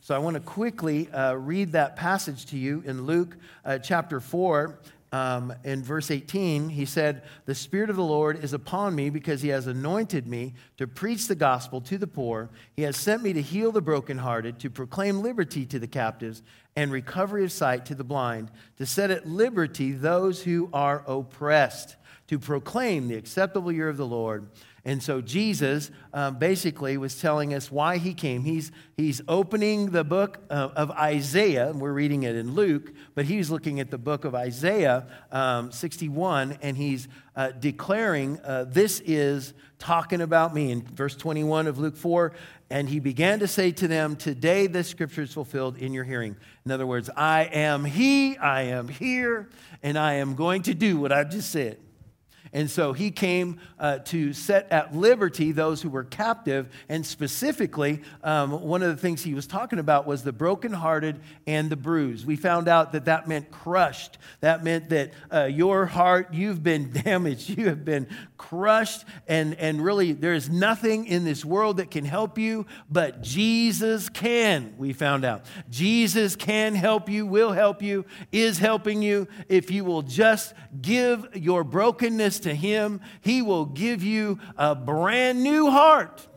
So I want to quickly read that passage to you in Luke chapter 4. In verse 18, he said, "The Spirit of the Lord is upon me because he has anointed me to preach the gospel to the poor. He has sent me to heal the brokenhearted, to proclaim liberty to the captives and recovery of sight to the blind, to set at liberty those who are oppressed, to proclaim the acceptable year of the Lord." And so Jesus basically was telling us why he came. He's opening the book of Isaiah. We're reading it in Luke, but he's looking at the book of Isaiah 61, and he's declaring, this is talking about me. In verse 21 of Luke 4, "And he began to say to them, today this scripture is fulfilled in your hearing." In other words, I am he, I am here, and I am going to do what I just said. And so he came to set at liberty those who were captive. And specifically, one of the things he was talking about was the brokenhearted and the bruised. We found out that that meant crushed. That meant that your heart, you've been damaged. You have been crushed. And really, there is nothing in this world that can help you, but Jesus can, we found out. Jesus can help you, will help you, is helping you. If you will just give your brokenness to him, he will give you a brand new heart.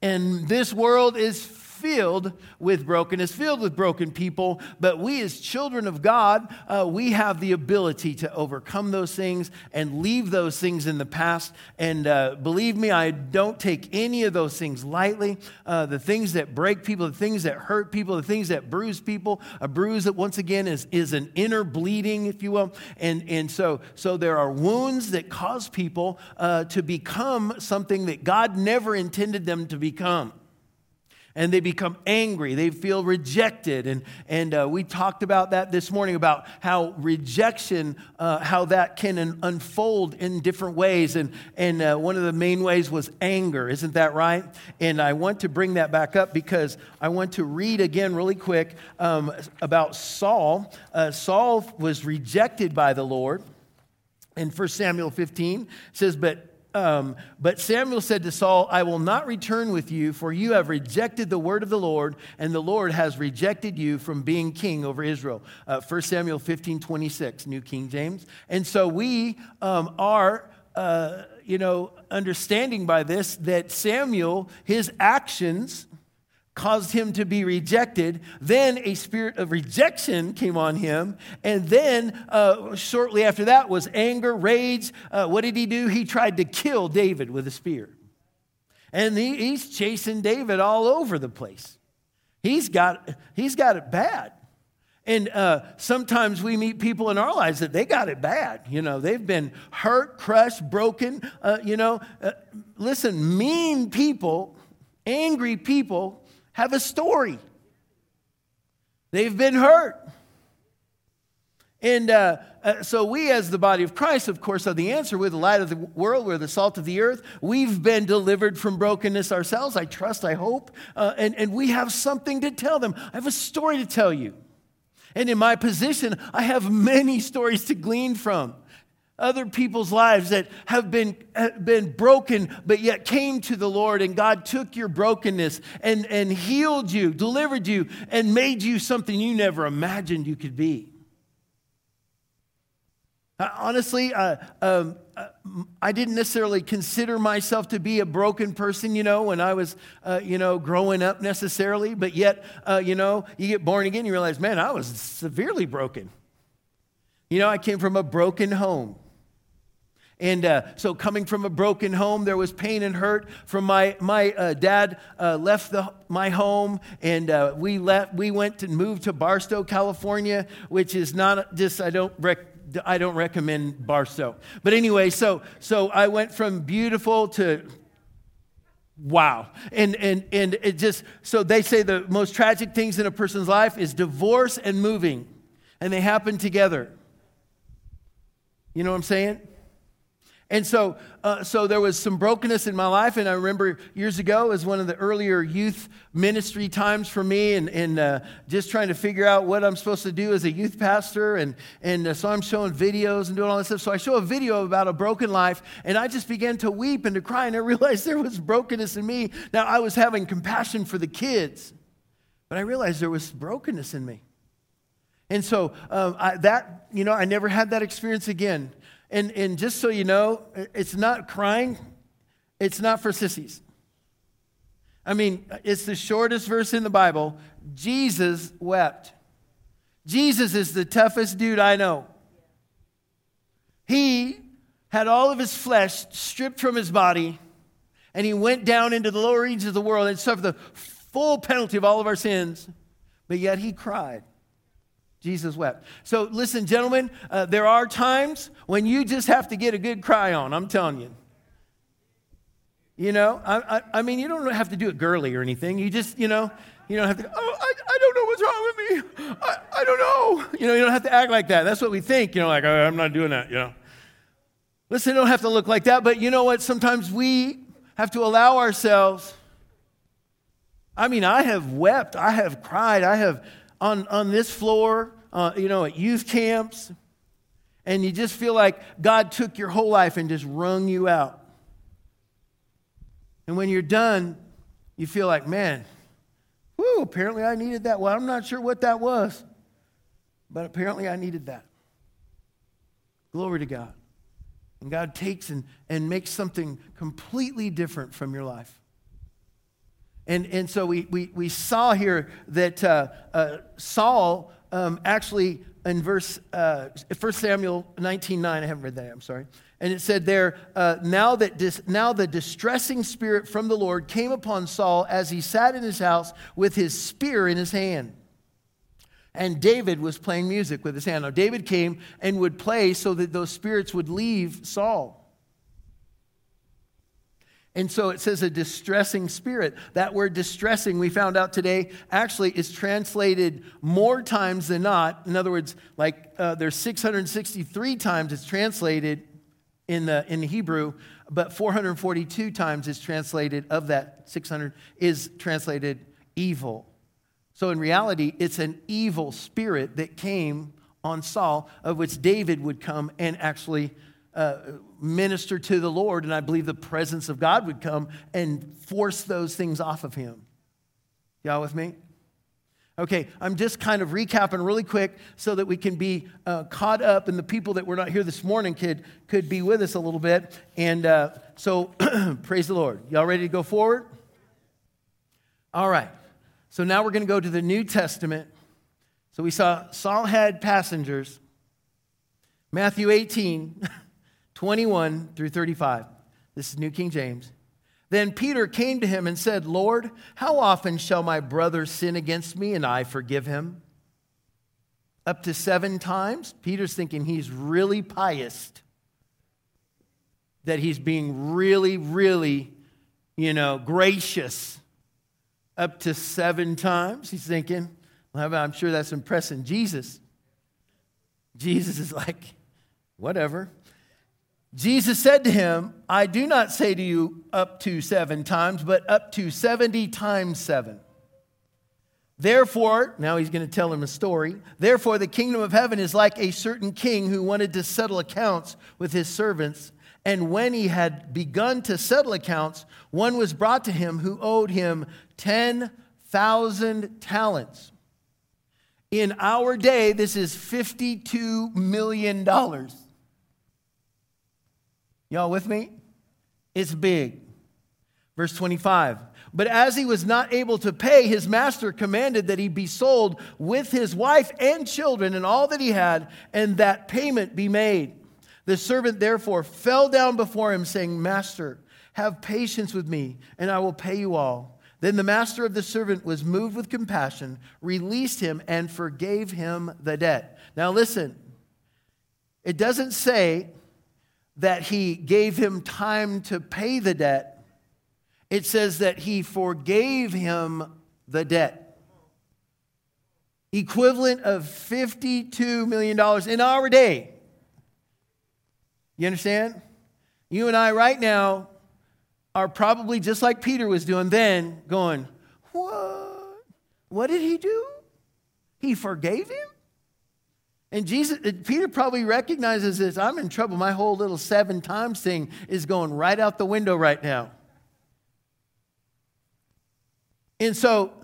And this world is filled with brokenness, filled with broken people, but we as children of God, we have the ability to overcome those things and leave those things in the past. And believe me, I don't take any of those things lightly. The things that break people, the things that hurt people, the things that bruise people, a bruise that once again is an inner bleeding, if you will. And so there are wounds that cause people to become something that God never intended them to become. And they become angry. They feel rejected. And we talked about that this morning, about how rejection, how that can unfold in different ways. And one of the main ways was anger. Isn't that right? And I want to bring that back up because I want to read again really quick about Saul. Saul was rejected by the Lord. In 1 Samuel 15, it says, But Samuel said to Saul, "I will not return with you, for you have rejected the word of the Lord, and the Lord has rejected you from being king over Israel." 1 Samuel 15:26, New King James. And so we are, understanding by this that Samuel, his actions caused him to be rejected. Then a spirit of rejection came on him. And then shortly after that was anger, rage. What did he do? He tried to kill David with a spear. And he's chasing David all over the place. He's got it bad. And sometimes we meet people in our lives that they got it bad. They've been hurt, crushed, broken. Listen, mean people, angry people, have a story. They've been hurt. And so we as the body of Christ, of course, are the answer. We're the light of the world. We're the salt of the earth. We've been delivered from brokenness ourselves, I trust, I hope. And we have something to tell them. I have a story to tell you. And in my position, I have many stories to glean from. Other people's lives that have been broken, but yet came to the Lord, and God took your brokenness and healed you, delivered you, and made you something you never imagined you could be. Honestly, I didn't necessarily consider myself to be a broken person, when I was, growing up necessarily, but yet, you get born again, you realize, man, I was severely broken. I came from a broken home. And so coming from a broken home, there was pain and hurt from my dad left my home, and we went and moved to Barstow, California, which is not just, I don't recommend Barstow. But anyway, so I went from beautiful to wow. And it just, so they say the most tragic things in a person's life is divorce and moving, and they happen together. You know what I'm saying? And so there was some brokenness in my life, and I remember years ago as one of the earlier youth ministry times for me, and just trying to figure out what I'm supposed to do as a youth pastor, and so I'm showing videos and doing all this stuff. So I show a video about a broken life, and I just began to weep and to cry, and I realized there was brokenness in me. Now, I was having compassion for the kids, but I realized there was brokenness in me. And so I never had that experience again. And just so you know, it's not crying. It's not for sissies. I mean, it's the shortest verse in the Bible. Jesus wept. Jesus is the toughest dude I know. He had all of his flesh stripped from his body, and he went down into the lower regions of the world and suffered the full penalty of all of our sins, but yet he cried. Jesus wept. So listen, gentlemen, there are times when you just have to get a good cry on, I'm telling you. You know, I mean, you don't have to do it girly or anything. You just, you know, you don't have to, I don't know what's wrong with me. I don't know. You know, you don't have to act like that. That's what we think, you know, like, I'm not doing that, you know. Listen, you don't have to look like that, but you know what? Sometimes we have to allow ourselves. I mean, I have wept. I have cried. I have on this floor, you know, at youth camps, and you just feel like God took your whole life and just wrung you out. And when you're done, you feel like, man, whoo, apparently I needed that. Well, I'm not sure what that was, but apparently I needed that. Glory to God. And God takes and makes something completely different from your life. And so we saw here that Saul actually in verse 1 Samuel 19:9, I haven't read that, I'm sorry. And it said there, now the distressing spirit from the Lord came upon Saul as he sat in his house with his spear in his hand. And David was playing music with his hand. Now David came and would play so that those spirits would leave Saul. And so it says a distressing spirit. That word distressing, we found out today, actually is translated more times than not. In other words, like there's 663 times it's translated in the Hebrew, but 442 times is translated, of that 600 is translated evil. So in reality, it's an evil spirit that came on Saul, of which David would come and actually minister to the Lord, and I believe the presence of God would come and force those things off of him. Y'all with me? Okay, I'm just kind of recapping really quick so that we can be caught up, and the people that were not here this morning could be with us a little bit. And so, praise the Lord. Y'all ready to go forward? All right. So now we're going to go to the New Testament. So we saw Saul had passengers. Matthew 18. 21 through 35. This is New King James. Then Peter came to him and said, Lord, how often shall my brother sin against me and I forgive him? Up to 7 times? Peter's thinking he's really pious, that he's being really, really, you know, gracious. Up to 7 times, he's thinking. Well, I'm sure that's impressing Jesus. Jesus is like, whatever. Jesus said to him, I do not say to you up to 7 times, but up to 70 times 7. Therefore, now he's going to tell him a story. Therefore, the kingdom of heaven is like a certain king who wanted to settle accounts with his servants. And when he had begun to settle accounts, one was brought to him who owed him 10,000 talents. In our day, this is $52 million. Y'all with me? It's big. Verse 25. But as he was not able to pay, his master commanded that he be sold with his wife and children and all that he had, and that payment be made. The servant therefore fell down before him, saying, Master, have patience with me, and I will pay you all. Then the master of the servant was moved with compassion, released him, and forgave him the debt. Now listen, it doesn't say that he gave him time to pay the debt. It says that he forgave him the debt. Equivalent of $52 million in our day. You understand? You and I right now are probably just like Peter was doing then, going, what? What did he do? He forgave him? And Peter probably recognizes this. I'm in trouble. My whole little 7 times thing is going right out the window right now. And so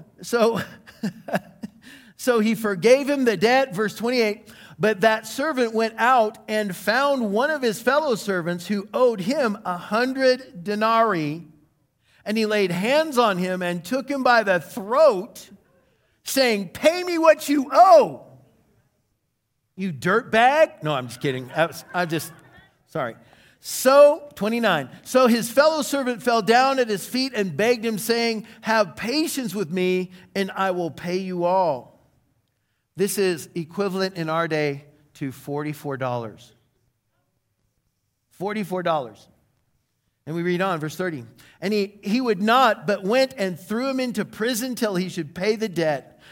he forgave him the debt, verse 28. But that servant went out and found one of his fellow servants who owed him 100 denarii. And he laid hands on him and took him by the throat, saying, pay me what you owe. You dirtbag. No, I'm just kidding. Sorry. So, 29, so his fellow servant fell down at his feet and begged him, saying, have patience with me, and I will pay you all. This is equivalent in our day to $44. $44. And we read on, verse 30. And he would not, but went and threw him into prison till he should pay the debt.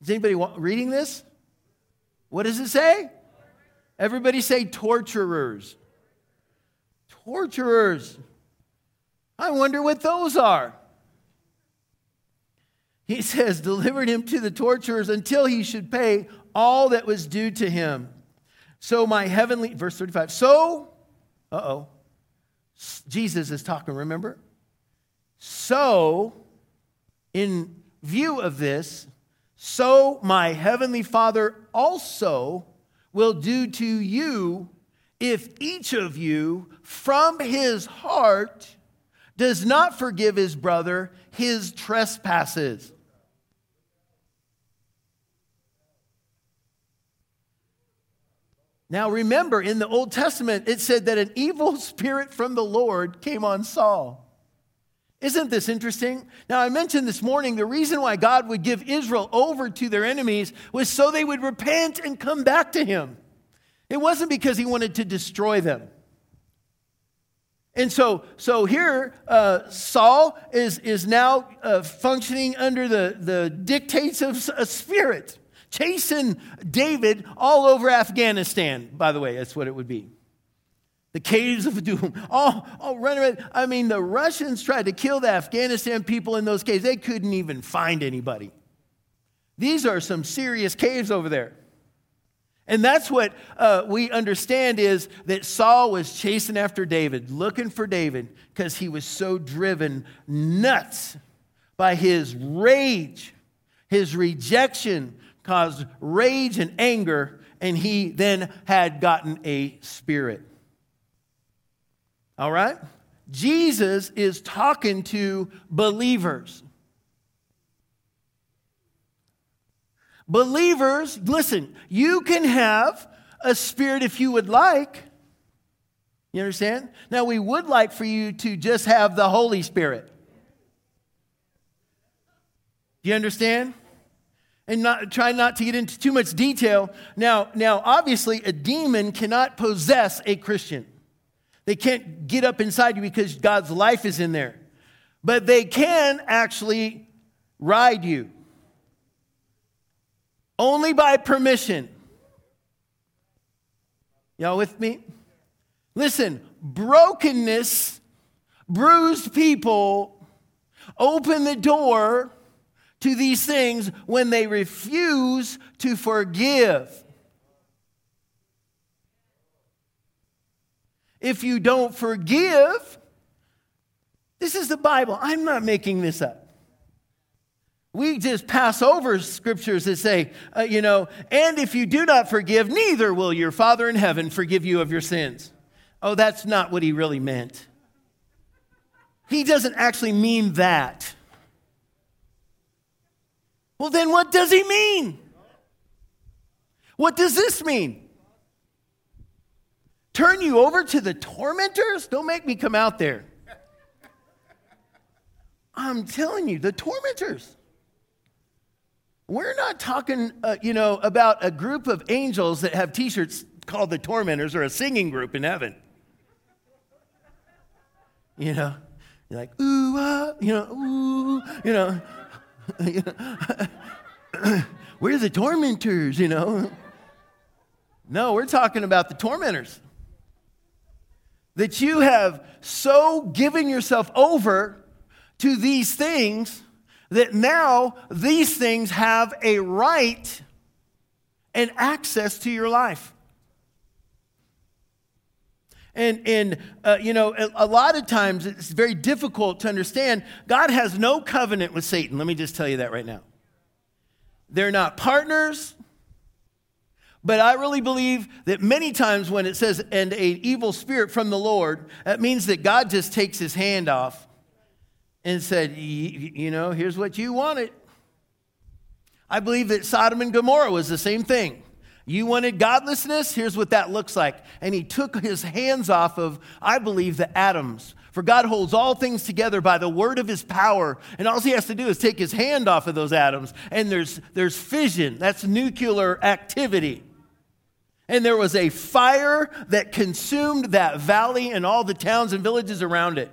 Is anybody reading this? What does it say? Everybody say torturers. Torturers. I wonder what those are. He says, delivered him to the torturers until he should pay all that was due to him. So my heavenly, verse 35, Jesus is talking, remember? So, in view of this, so my heavenly Father also will do to you if each of you from his heart does not forgive his brother his trespasses. Now remember, in the Old Testament, it said that an evil spirit from the Lord came on Saul. Isn't this interesting? Now, I mentioned this morning the reason why God would give Israel over to their enemies was so they would repent and come back to him. It wasn't because he wanted to destroy them. And so here, Saul is now functioning under the dictates of a spirit, chasing David all over Afghanistan. By the way, that's what it would be. The caves of doom. Run around. I mean, the Russians tried to kill the Afghanistan people in those caves. They couldn't even find anybody. These are some serious caves over there. And that's what we understand is that Saul was chasing after David, looking for David, because he was so driven nuts by his rage. His rejection caused rage and anger, and he then had gotten a spirit. All right? Jesus is talking to believers. Believers, listen, you can have a spirit if you would like. You understand? Now, we would like for you to just have the Holy Spirit. Do you understand? And try not to get into too much detail. Now, obviously, a demon cannot possess a Christian. They can't get up inside you because God's life is in there. But they can actually ride you. Only by permission. Y'all with me? Listen, brokenness, bruised people open the door to these things when they refuse to forgive. If you don't forgive, this is the Bible. I'm not making this up. We just pass over scriptures that say, and if you do not forgive, neither will your Father in heaven forgive you of your sins. Oh, that's not what he really meant. He doesn't actually mean that. Well, then what does he mean? What does this mean? Turn you over to the tormentors? Don't make me come out there. I'm telling you, the tormentors. We're not talking, about a group of angels that have T-shirts called the tormentors or a singing group in heaven. You know, you're like, ooh, ah, ooh, we're the tormentors, No, we're talking about the tormentors. That you have so given yourself over to these things that now these things have a right and access to your life. And a lot of times it's very difficult to understand. God has no covenant with Satan. Let me just tell you that right now. They're not partners. But I really believe that many times when it says, and an evil spirit from the Lord, that means that God just takes his hand off and said, here's what you wanted. I believe that Sodom and Gomorrah was the same thing. You wanted godlessness, here's what that looks like. And he took his hands off of, I believe, the atoms. For God holds all things together by the word of his power. And all he has to do is take his hand off of those atoms. And there's fission. That's nuclear activity. And there was a fire that consumed that valley and all the towns and villages around it.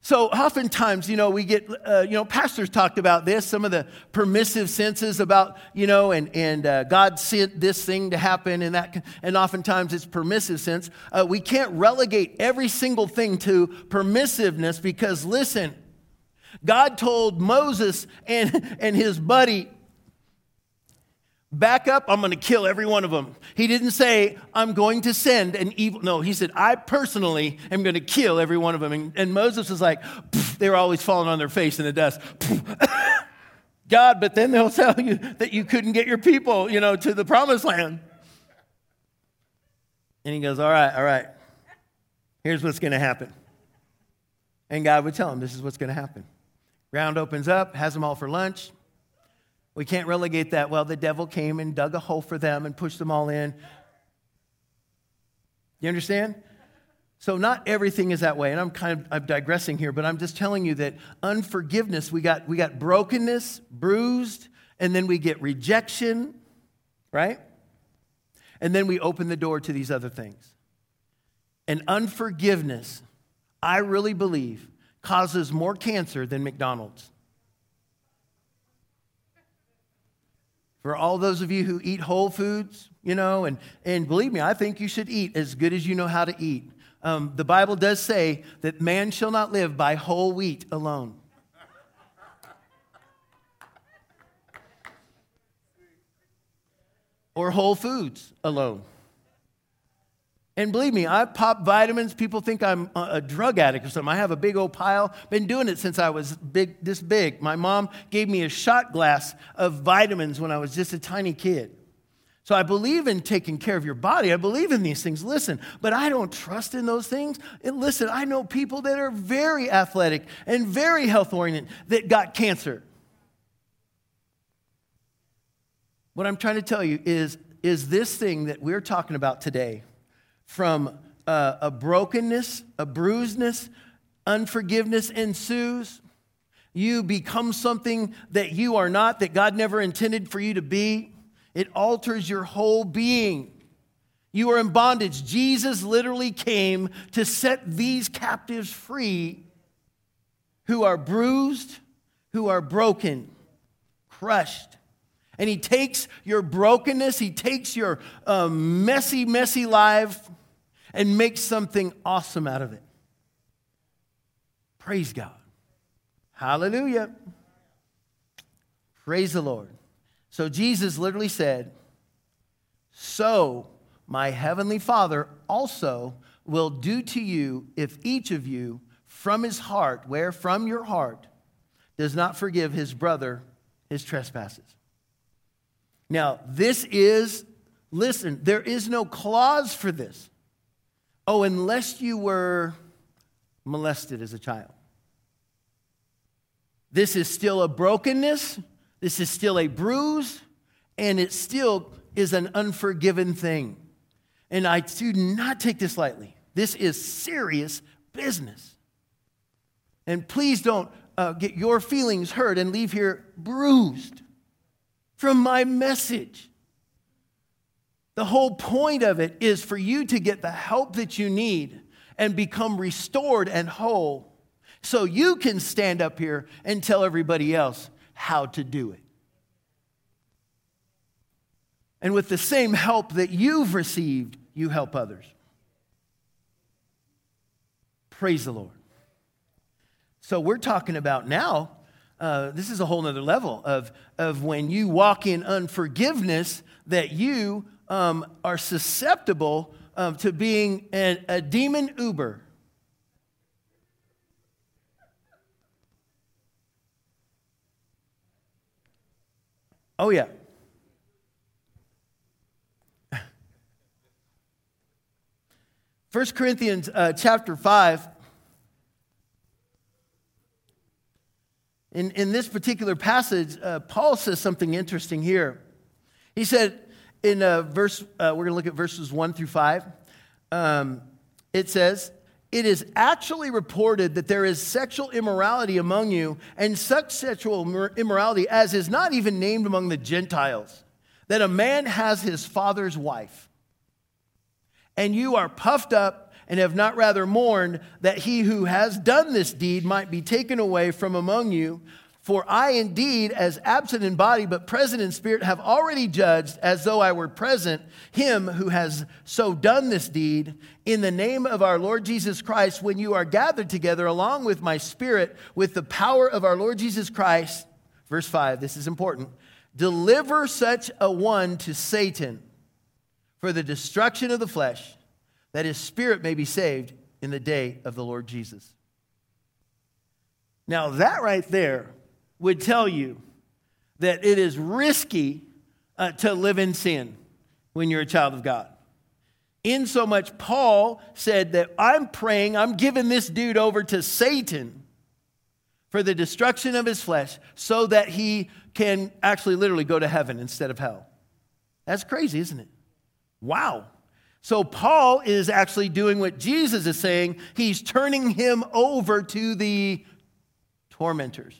So oftentimes, we get, pastors talked about this, some of the permissive senses about, God sent this thing to happen, and oftentimes it's permissive sense. We can't relegate every single thing to permissiveness because, listen, God told Moses and his buddy, back up, I'm going to kill every one of them. He didn't say, I'm going to send an evil. No, he said, I personally am going to kill every one of them. And Moses was like, they were always falling on their face in the dust. God, but then they'll tell you that you couldn't get your people, to the promised land. And he goes, all right. Here's what's going to happen. And God would tell him, this is what's going to happen. Ground opens up, has them all for lunch. We can't relegate that. Well, the devil came and dug a hole for them and pushed them all in. You understand? So not everything is that way. And I'm digressing here, but I'm just telling you that unforgiveness, we got brokenness, bruised, and then we get rejection, right? And then we open the door to these other things. And unforgiveness, I really believe, causes more cancer than McDonald's. For all those of you who eat whole foods, and believe me, I think you should eat as good as you know how to eat. The Bible does say that man shall not live by whole wheat alone. Or whole foods alone. And believe me, I pop vitamins. People think I'm a drug addict or something. I have a big old pile. Been doing it since I was this big. My mom gave me a shot glass of vitamins when I was just a tiny kid. So I believe in taking care of your body. I believe in these things. Listen, but I don't trust in those things. And listen, I know people that are very athletic and very health-oriented that got cancer. What I'm trying to tell you is this thing that we're talking about today, from a brokenness, a bruisedness, unforgiveness ensues. You become something that you are not, that God never intended for you to be. It alters your whole being. You are in bondage. Jesus literally came to set these captives free who are bruised, who are broken, crushed. And he takes your brokenness, he takes your messy life and makes something awesome out of it. Praise God. Hallelujah. Praise the Lord. So Jesus literally said, so my heavenly Father also will do to you if each of you from his heart, where from your heart, does not forgive his brother his trespasses. Now, there is no clause for this. Oh, unless you were molested as a child. This is still a brokenness. This is still a bruise. And it still is an unforgiven thing. And I do not take this lightly. This is serious business. And please don't get your feelings hurt and leave here bruised from my message. The whole point of it is for you to get the help that you need and become restored and whole so you can stand up here and tell everybody else how to do it. And with the same help that you've received, you help others. Praise the Lord. So we're talking about now, this is a whole nother level of when you walk in unforgiveness, that you are susceptible to being a demon Uber. Oh, yeah. First Corinthians chapter 5. In this particular passage, Paul says something interesting here. He said in we're going to look at verses 1 through 5. It says, "It is actually reported that there is sexual immorality among you, and such sexual immorality as is not even named among the Gentiles, that a man has his father's wife. And you are puffed up and have not rather mourned that he who has done this deed might be taken away from among you. For I indeed, as absent in body but present in spirit, have already judged, as though I were present, him who has so done this deed. In the name of our Lord Jesus Christ, when you are gathered together along with my spirit, with the power of our Lord Jesus Christ," verse 5, this is important, "deliver such a one to Satan for the destruction of the flesh, that his spirit may be saved in the day of the Lord Jesus." Now that right there would tell you that it is risky to live in sin when you're a child of God. In so much, Paul said that I'm praying, I'm giving this dude over to Satan for the destruction of his flesh so that he can actually literally go to heaven instead of hell. That's crazy, isn't it? Wow. So Paul is actually doing what Jesus is saying. He's turning him over to the tormentors.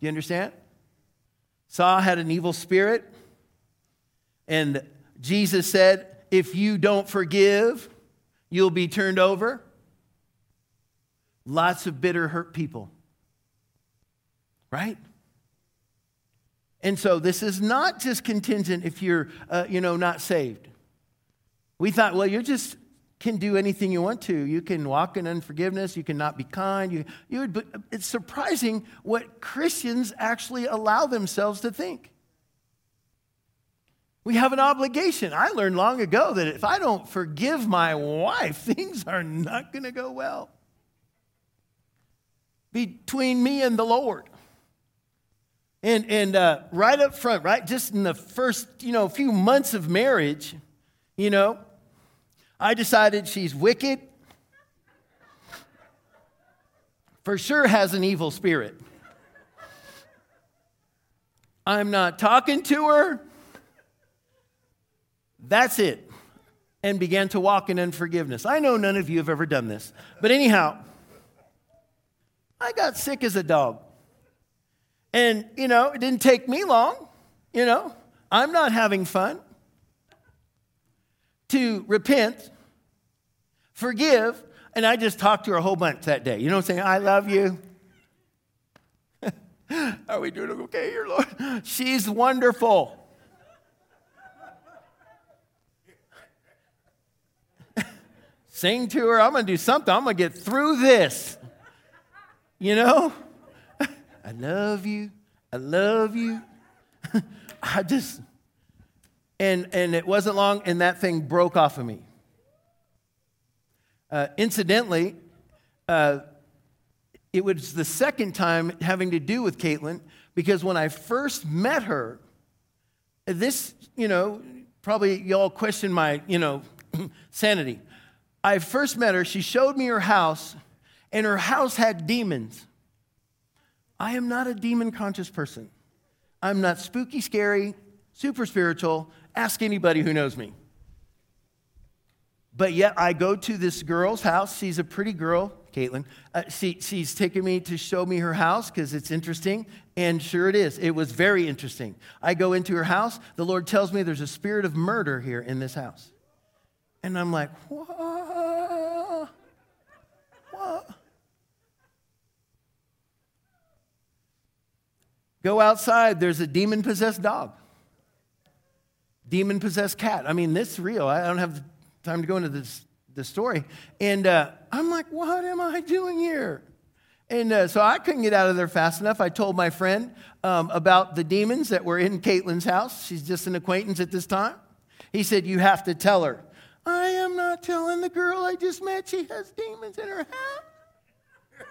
Do you understand? Saul had an evil spirit. And Jesus said, if you don't forgive, you'll be turned over. Lots of bitter, hurt people. Right? And so this is not just contingent if you're, not saved. We thought, well, you just can do anything you want to. You can walk in unforgiveness. You can not be kind. But it's surprising what Christians actually allow themselves to think. We have an obligation. I learned long ago that if I don't forgive my wife, things are not going to go well between me and the Lord. And right up front, right, just in the first, few months of marriage, I decided she's wicked, for sure has an evil spirit. I'm not talking to her. That's it. And began to walk in unforgiveness. I know none of you have ever done this. But anyhow, I got sick as a dog. And, it didn't take me long, I'm not having fun, to repent, forgive, and I just talked to her a whole bunch that day. You know what I'm saying? I love you. Are we doing okay here, Lord? She's wonderful. Sing to her. I'm going to do something. I'm going to get through this, I love you. I love you. I just, and it wasn't long, and that thing broke off of me. Incidentally, it was the second time having to do with Caitlin, because when I first met her, this, probably y'all question my, sanity. I first met her. She showed me her house, and her house had demons. I am not a demon-conscious person. I'm not spooky, scary, super spiritual. Ask anybody who knows me. But yet I go to this girl's house. She's a pretty girl. Caitlin. She's taken me to show me her house because it's interesting. And sure it is. It was very interesting. I go into her house. The Lord tells me there's a spirit of murder here in this house. And I'm like, what? What? Go outside. There's a demon-possessed dog. Demon-possessed cat. I mean, this is real. I don't have time to go into this story. And I'm like, what am I doing here? And so I couldn't get out of there fast enough. I told my friend about the demons that were in Caitlin's house. She's just an acquaintance at this time. He said, you have to tell her. I am not telling the girl I just met. She has demons in her house.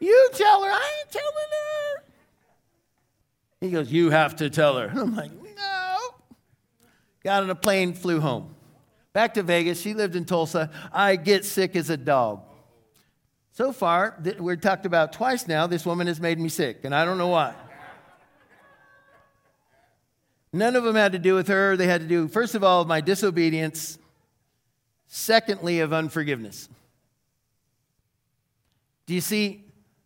You tell her. I ain't telling her. He goes, you have to tell her. And I'm like, no. Got on a plane, flew home. Back to Vegas. She lived in Tulsa. I get sick as a dog. So far, we're talked about twice now, this woman has made me sick, and I don't know why. None of them had to do with her. They had to do, first of all, my disobedience. Secondly, of unforgiveness. Do you see?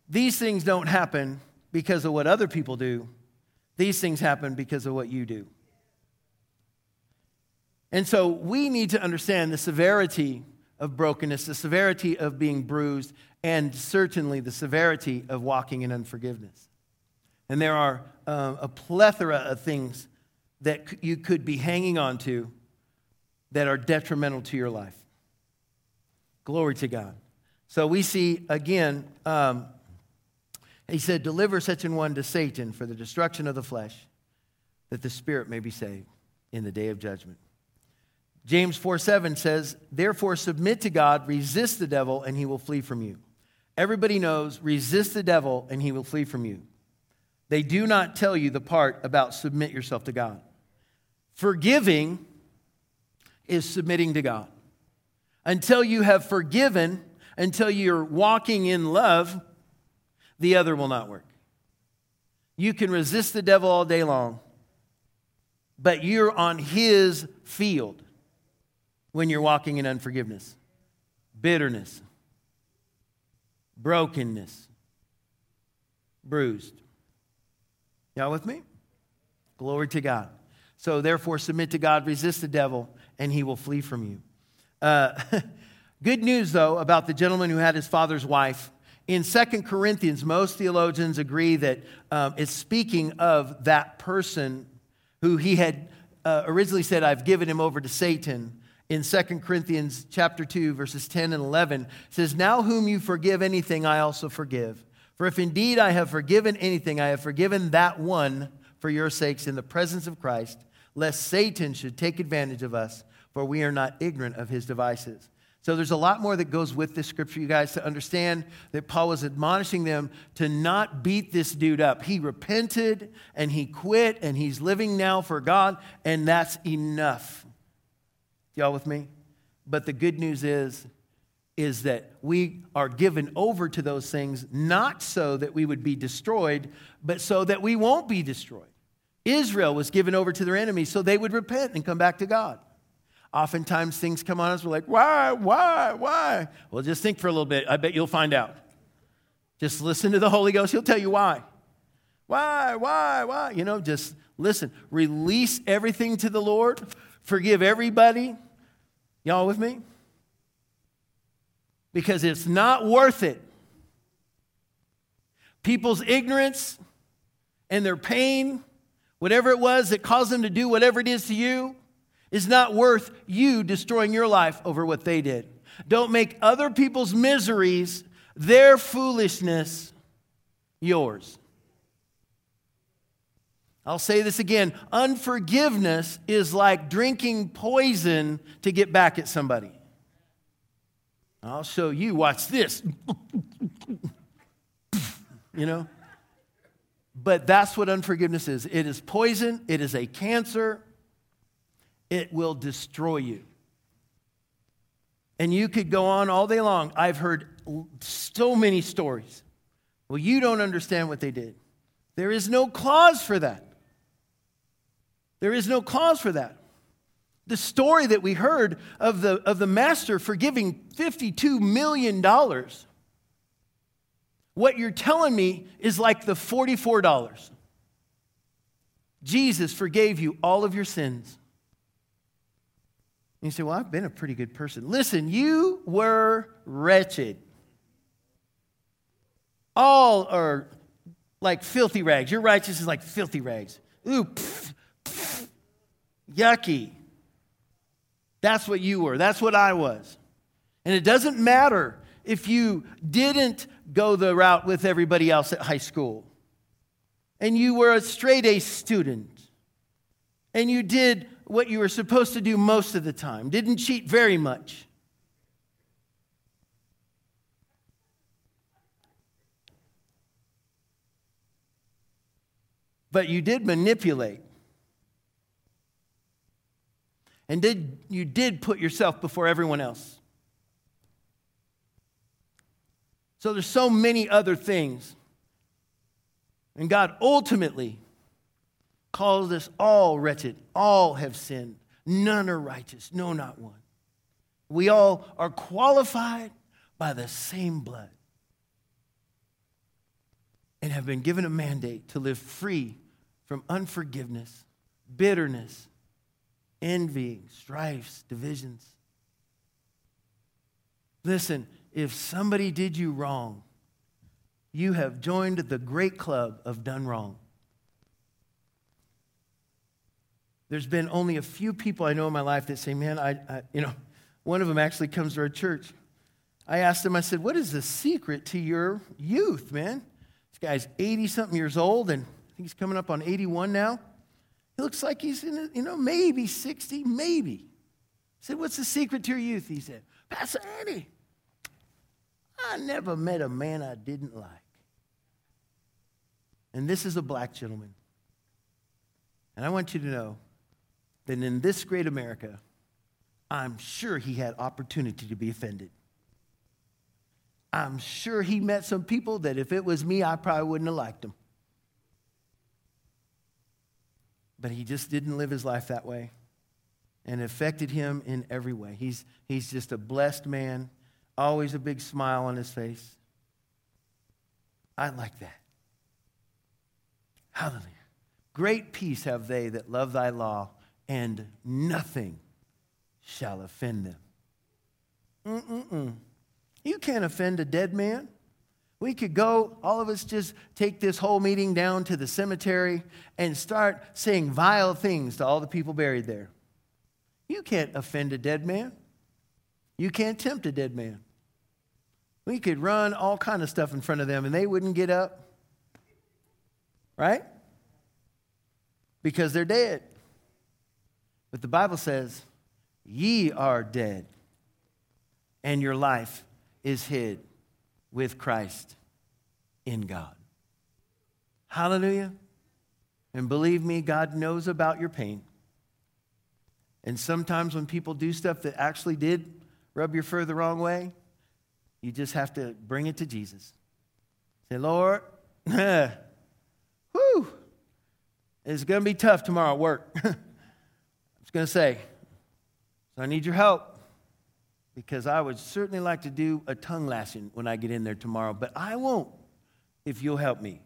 These things don't happen because of what other people do. These things happen because of what you do. And so we need to understand the severity of brokenness, the severity of being bruised, and certainly the severity of walking in unforgiveness. And there are a plethora of things that you could be hanging on to that are detrimental to your life. Glory to God. So we see, again, he said, deliver such an one to Satan for the destruction of the flesh, that the spirit may be saved in the day of judgment. James 4:7 says, therefore submit to God, resist the devil, and he will flee from you. Everybody knows, resist the devil, and he will flee from you. They do not tell you the part about submit yourself to God. Forgiving is submitting to God. Until you have forgiven, until you're walking in love, the other will not work. You can resist the devil all day long, but you're on his field when you're walking in unforgiveness, bitterness, brokenness, bruised. Y'all with me? Glory to God. So therefore submit to God, resist the devil, and he will flee from you. Good news, though, about the gentleman who had his father's wife. In 2 Corinthians, most theologians agree that it's speaking of that person who he had originally said, I've given him over to Satan. In 2 Corinthians chapter 2, verses 10 and 11, it says, now whom you forgive anything, I also forgive. For if indeed I have forgiven anything, I have forgiven that one for your sakes in the presence of Christ, lest Satan should take advantage of us, for we are not ignorant of his devices. So there's a lot more that goes with this scripture, you guys, to understand that Paul was admonishing them to not beat this dude up. He repented and he quit and he's living now for God, and that's enough. Y'all with me? But the good news is that we are given over to those things, not so that we would be destroyed, but so that we won't be destroyed. Israel was given over to their enemies so they would repent and come back to God. Oftentimes things come on us, we're like, why? Well, just think for a little bit. I bet you'll find out. Just listen to the Holy Ghost. He'll tell you why. Why? You know, just listen. Release everything to the Lord. Forgive everybody. Y'all with me? Because it's not worth it. People's ignorance and their pain, whatever it was that caused them to do whatever it is to you, is not worth you destroying your life over what they did. Don't make other people's miseries, their foolishness, yours. I'll say this again. Unforgiveness is like drinking poison to get back at somebody. I'll show you. Watch this. You know? But that's what unforgiveness is. It is poison. It is a cancer. It will destroy you. And you could go on all day long. I've heard so many stories. Well, you don't understand what they did. There is no cause for that. There is no cause for that. The story that we heard of the master forgiving $52 million what you're telling me is like the $44. Jesus forgave you all of your sins. And you say, well, I've been a pretty good person. Listen, you were wretched. All are like filthy rags. Your righteousness is like filthy rags. Ooh, pff, pff, yucky. That's what you were. That's what I was. And it doesn't matter if you didn't go the route with everybody else at high school. And you were a straight A student. And you did what you were supposed to do most of the time. Didn't cheat very much. But you did manipulate. And you did put yourself before everyone else. So there's so many other things. And God ultimately calls us all wretched. All have sinned. None are righteous. No, not one. We all are qualified by the same blood. And have been given a mandate to live free from unforgiveness, bitterness, envying, strifes, divisions. Listen, if somebody did you wrong, you have joined the great club of done wrong. There's been only a few people I know in my life that say, man, I one of them actually comes to our church. I asked him, I said, what is the secret to your youth, man? This guy's 80-something years old, and I think he's coming up on 81 now. He looks like he's in, maybe 60, maybe. I said, what's the secret to your youth? He said, Pastor Andy, I never met a man I didn't like. And this is a black gentleman. And I want you to know that in this great America, I'm sure he had opportunity to be offended. I'm sure he met some people that if it was me, I probably wouldn't have liked them. But he just didn't live his life that way. And it affected him in every way. He's just a blessed man, always a big smile on his face. I like that. Hallelujah. Great peace have they that love thy law, and nothing shall offend them. You can't offend a dead man. We could go, all of us just take this whole meeting down to the cemetery and start saying vile things to all the people buried there. You can't offend a dead man. You can't tempt a dead man. We could run all kind of stuff in front of them and they wouldn't get up. Right? Because they're dead. But the Bible says, ye are dead, and your life is hid with Christ in God. Hallelujah. And believe me, God knows about your pain. And sometimes when people do stuff that actually did rub your fur the wrong way, you just have to bring it to Jesus. Say, Lord, whew, it's going to be tough tomorrow at work. I'm just going to say, so I need your help. Because I would certainly like to do a tongue lashing when I get in there tomorrow, but I won't if you'll help me.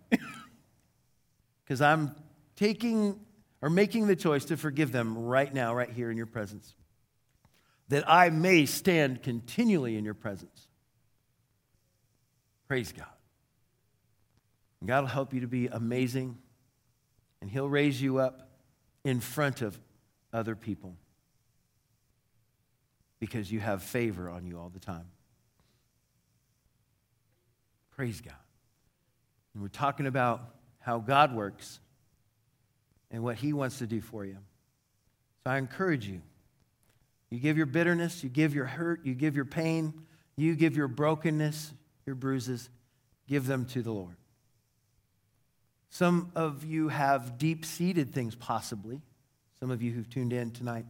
Because I'm making the choice to forgive them right now, right here in your presence. That I may stand continually in your presence. Praise God. And God will help you to be amazing, and He'll raise you up in front of other people. Because you have favor on you all the time. Praise God. And we're talking about how God works and what He wants to do for you. So I encourage you. You give your bitterness, you give your hurt, you give your pain, you give your brokenness, your bruises, give them to the Lord. Some of you have deep-seated things possibly. Some of you who've tuned in tonight.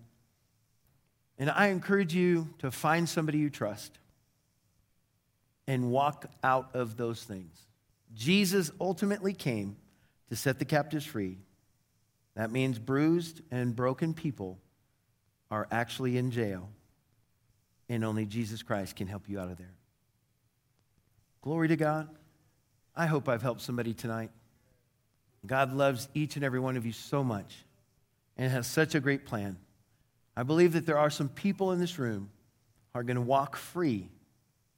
And I encourage you to find somebody you trust and walk out of those things. Jesus ultimately came to set the captives free. That means bruised and broken people are actually in jail, and only Jesus Christ can help you out of there. Glory to God. I hope I've helped somebody tonight. God loves each and every one of you so much and has such a great plan. I believe that there are some people in this room who are going to walk free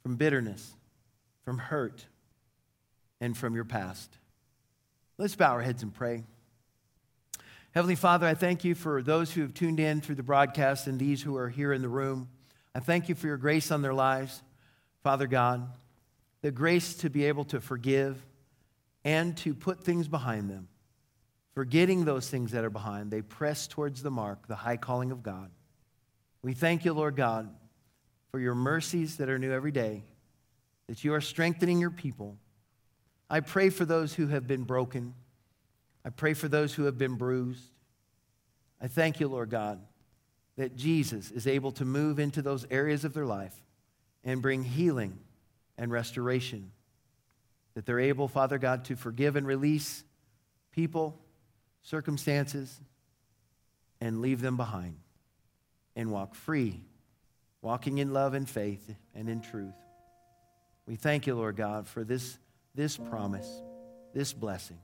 from bitterness, from hurt, and from your past. Let's bow our heads and pray. Heavenly Father, I thank you for those who have tuned in through the broadcast and these who are here in the room. I thank you for your grace on their lives, Father God, the grace to be able to forgive and to put things behind them. Forgetting those things that are behind, they press towards the mark, the high calling of God. We thank you, Lord God, for your mercies that are new every day, that you are strengthening your people. I pray for those who have been broken. I pray for those who have been bruised. I thank you, Lord God, that Jesus is able to move into those areas of their life and bring healing and restoration, that they're able, Father God, to forgive and release people, circumstances, and leave them behind and walk free, walking in love and faith and in truth. We thank you, Lord God, for this promise, this blessing.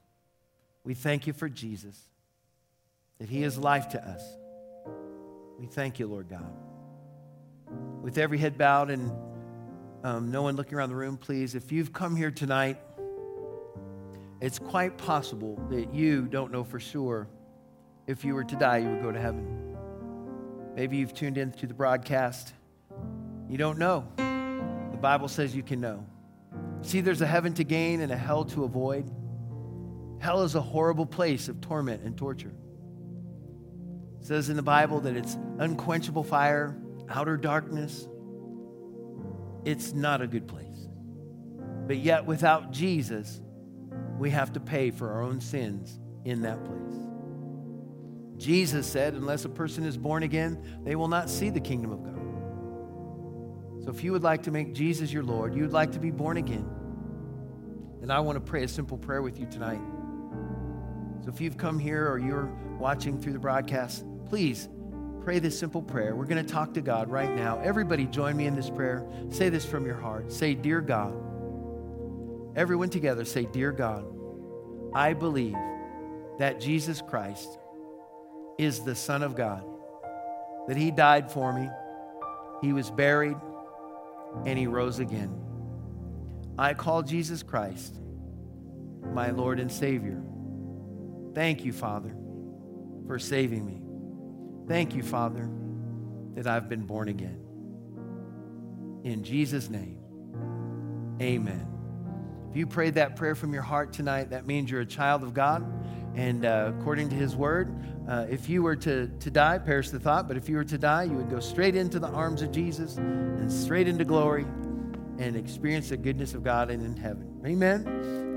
We thank you for Jesus, that he is life to us. We thank you, Lord God. With every head bowed and no one looking around the room, please, if you've come here tonight, it's quite possible that you don't know for sure if you were to die, you would go to heaven. Maybe you've tuned in to the broadcast. You don't know. The Bible says you can know. See, there's a heaven to gain and a hell to avoid. Hell is a horrible place of torment and torture. It says in the Bible that it's unquenchable fire, outer darkness. It's not a good place. But yet, without Jesus, we have to pay for our own sins in that place. Jesus said, unless a person is born again, they will not see the kingdom of God. So if you would like to make Jesus your Lord, you would like to be born again, then I want to pray a simple prayer with you tonight. So if you've come here or you're watching through the broadcast, please pray this simple prayer. We're going to talk to God right now. Everybody join me in this prayer. Say this from your heart. Say, dear God. Everyone together say, dear God, I believe that Jesus Christ is the Son of God, that he died for me, he was buried, and he rose again. I call Jesus Christ my Lord and Savior. Thank you, Father, for saving me. Thank you, Father, that I've been born again. In Jesus' name, amen. If you prayed that prayer from your heart tonight, that means you're a child of God. And according to his word, if you were to die, perish the thought, but if you were to die, you would go straight into the arms of Jesus and straight into glory and experience the goodness of God and in heaven. Amen?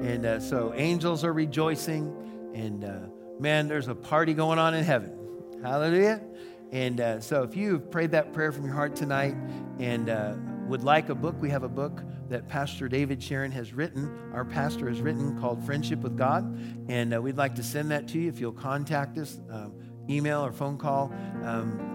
And so angels are rejoicing. And man, there's a party going on in heaven. Hallelujah. And so if you've prayed that prayer from your heart tonight and would like a book, we have a book that Pastor David Sharon has written, our pastor has written, called Friendship with God. And we'd like to send that to you if you'll contact us, email or phone call.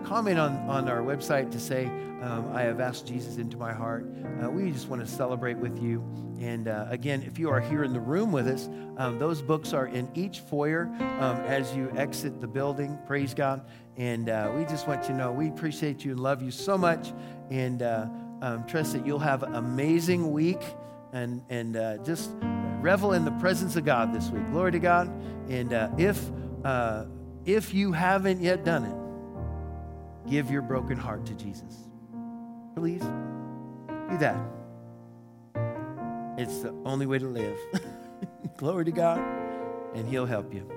Comment on our website to say, I have asked Jesus into my heart. We just want to celebrate with you. And again, if you are here in the room with us, those books are in each foyer as you exit the building. Praise God. And we just want you to know we appreciate you and love you so much. And trust that you'll have an amazing week and just revel in the presence of God this week. Glory to God. And if you haven't yet done it, give your broken heart to Jesus. Please do that. It's the only way to live. Glory to God, and he'll help you.